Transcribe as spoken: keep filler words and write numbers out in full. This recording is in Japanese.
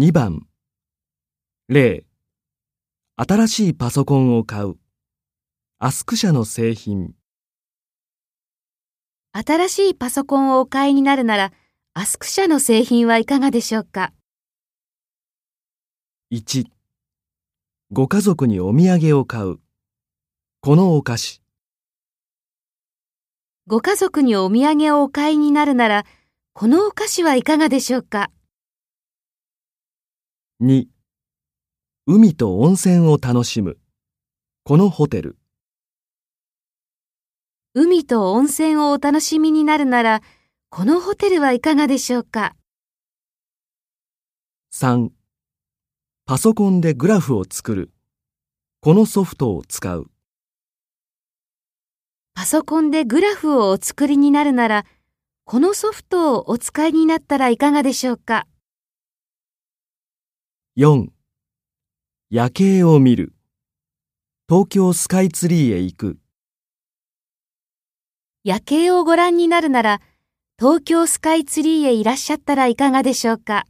にばん、例、新しいパソコンを買う。アスク社の製品。新しいパソコンをお買いになるなら、アスク社の製品はいかがでしょうか。いち、ご家族にお土産を買う。このお菓子。ご家族にお土産をお買いになるなら、このお菓子はいかがでしょうか。に、海と温泉を楽しむ。このホテル。海と温泉をお楽しみになるなら、このホテルはいかがでしょうか。さん、パソコンでグラフを作る。このソフトを使う。パソコンでグラフをお作りになるなら、このソフトをお使いになったらいかがでしょうか。よん、夜景を見る。東京スカイツリーへ行く。夜景をご覧になるなら、東京スカイツリーへいらっしゃったらいかがでしょうか。